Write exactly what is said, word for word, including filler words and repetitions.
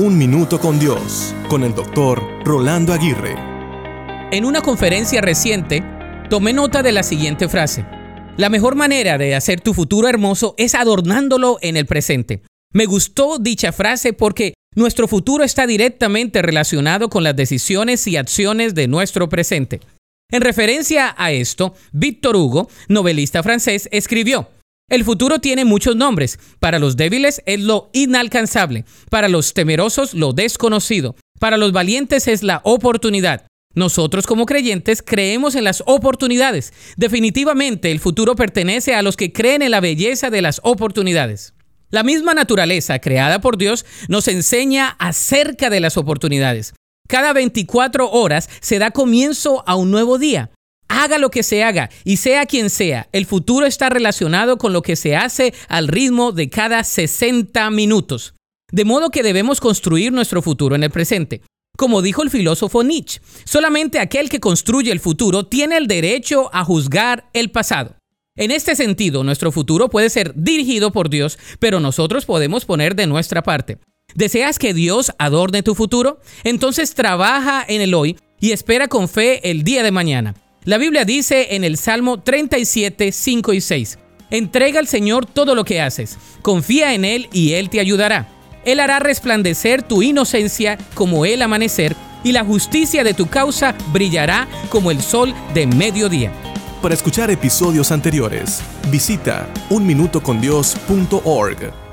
Un Minuto con Dios, con el doctor Rolando Aguirre. En una conferencia reciente, tomé nota de la siguiente frase: la mejor manera de hacer tu futuro hermoso es adornándolo en el presente. Me gustó dicha frase porque nuestro futuro está directamente relacionado con las decisiones y acciones de nuestro presente. En referencia a esto, Víctor Hugo, novelista francés, escribió: el futuro tiene muchos nombres. Para los débiles es lo inalcanzable. Para los temerosos, lo desconocido. Para los valientes es la oportunidad. Nosotros como creyentes creemos en las oportunidades. Definitivamente el futuro pertenece a los que creen en la belleza de las oportunidades. La misma naturaleza creada por Dios nos enseña acerca de las oportunidades. Cada veinticuatro horas se da comienzo a un nuevo día. Haga lo que se haga y sea quien sea, el futuro está relacionado con lo que se hace al ritmo de cada sesenta minutos. De modo que debemos construir nuestro futuro en el presente. Como dijo el filósofo Nietzsche, solamente aquel que construye el futuro tiene el derecho a juzgar el pasado. En este sentido, nuestro futuro puede ser dirigido por Dios, pero nosotros podemos poner de nuestra parte. ¿Deseas que Dios adorne tu futuro? Entonces trabaja en el hoy y espera con fe el día de mañana. La Biblia dice en el Salmo treinta y siete, cinco y seis: entrega al Señor todo lo que haces, confía en Él y Él te ayudará. Él hará resplandecer tu inocencia como el amanecer, y la justicia de tu causa brillará como el sol de mediodía. Para escuchar episodios anteriores, visita un minuto con dios punto org.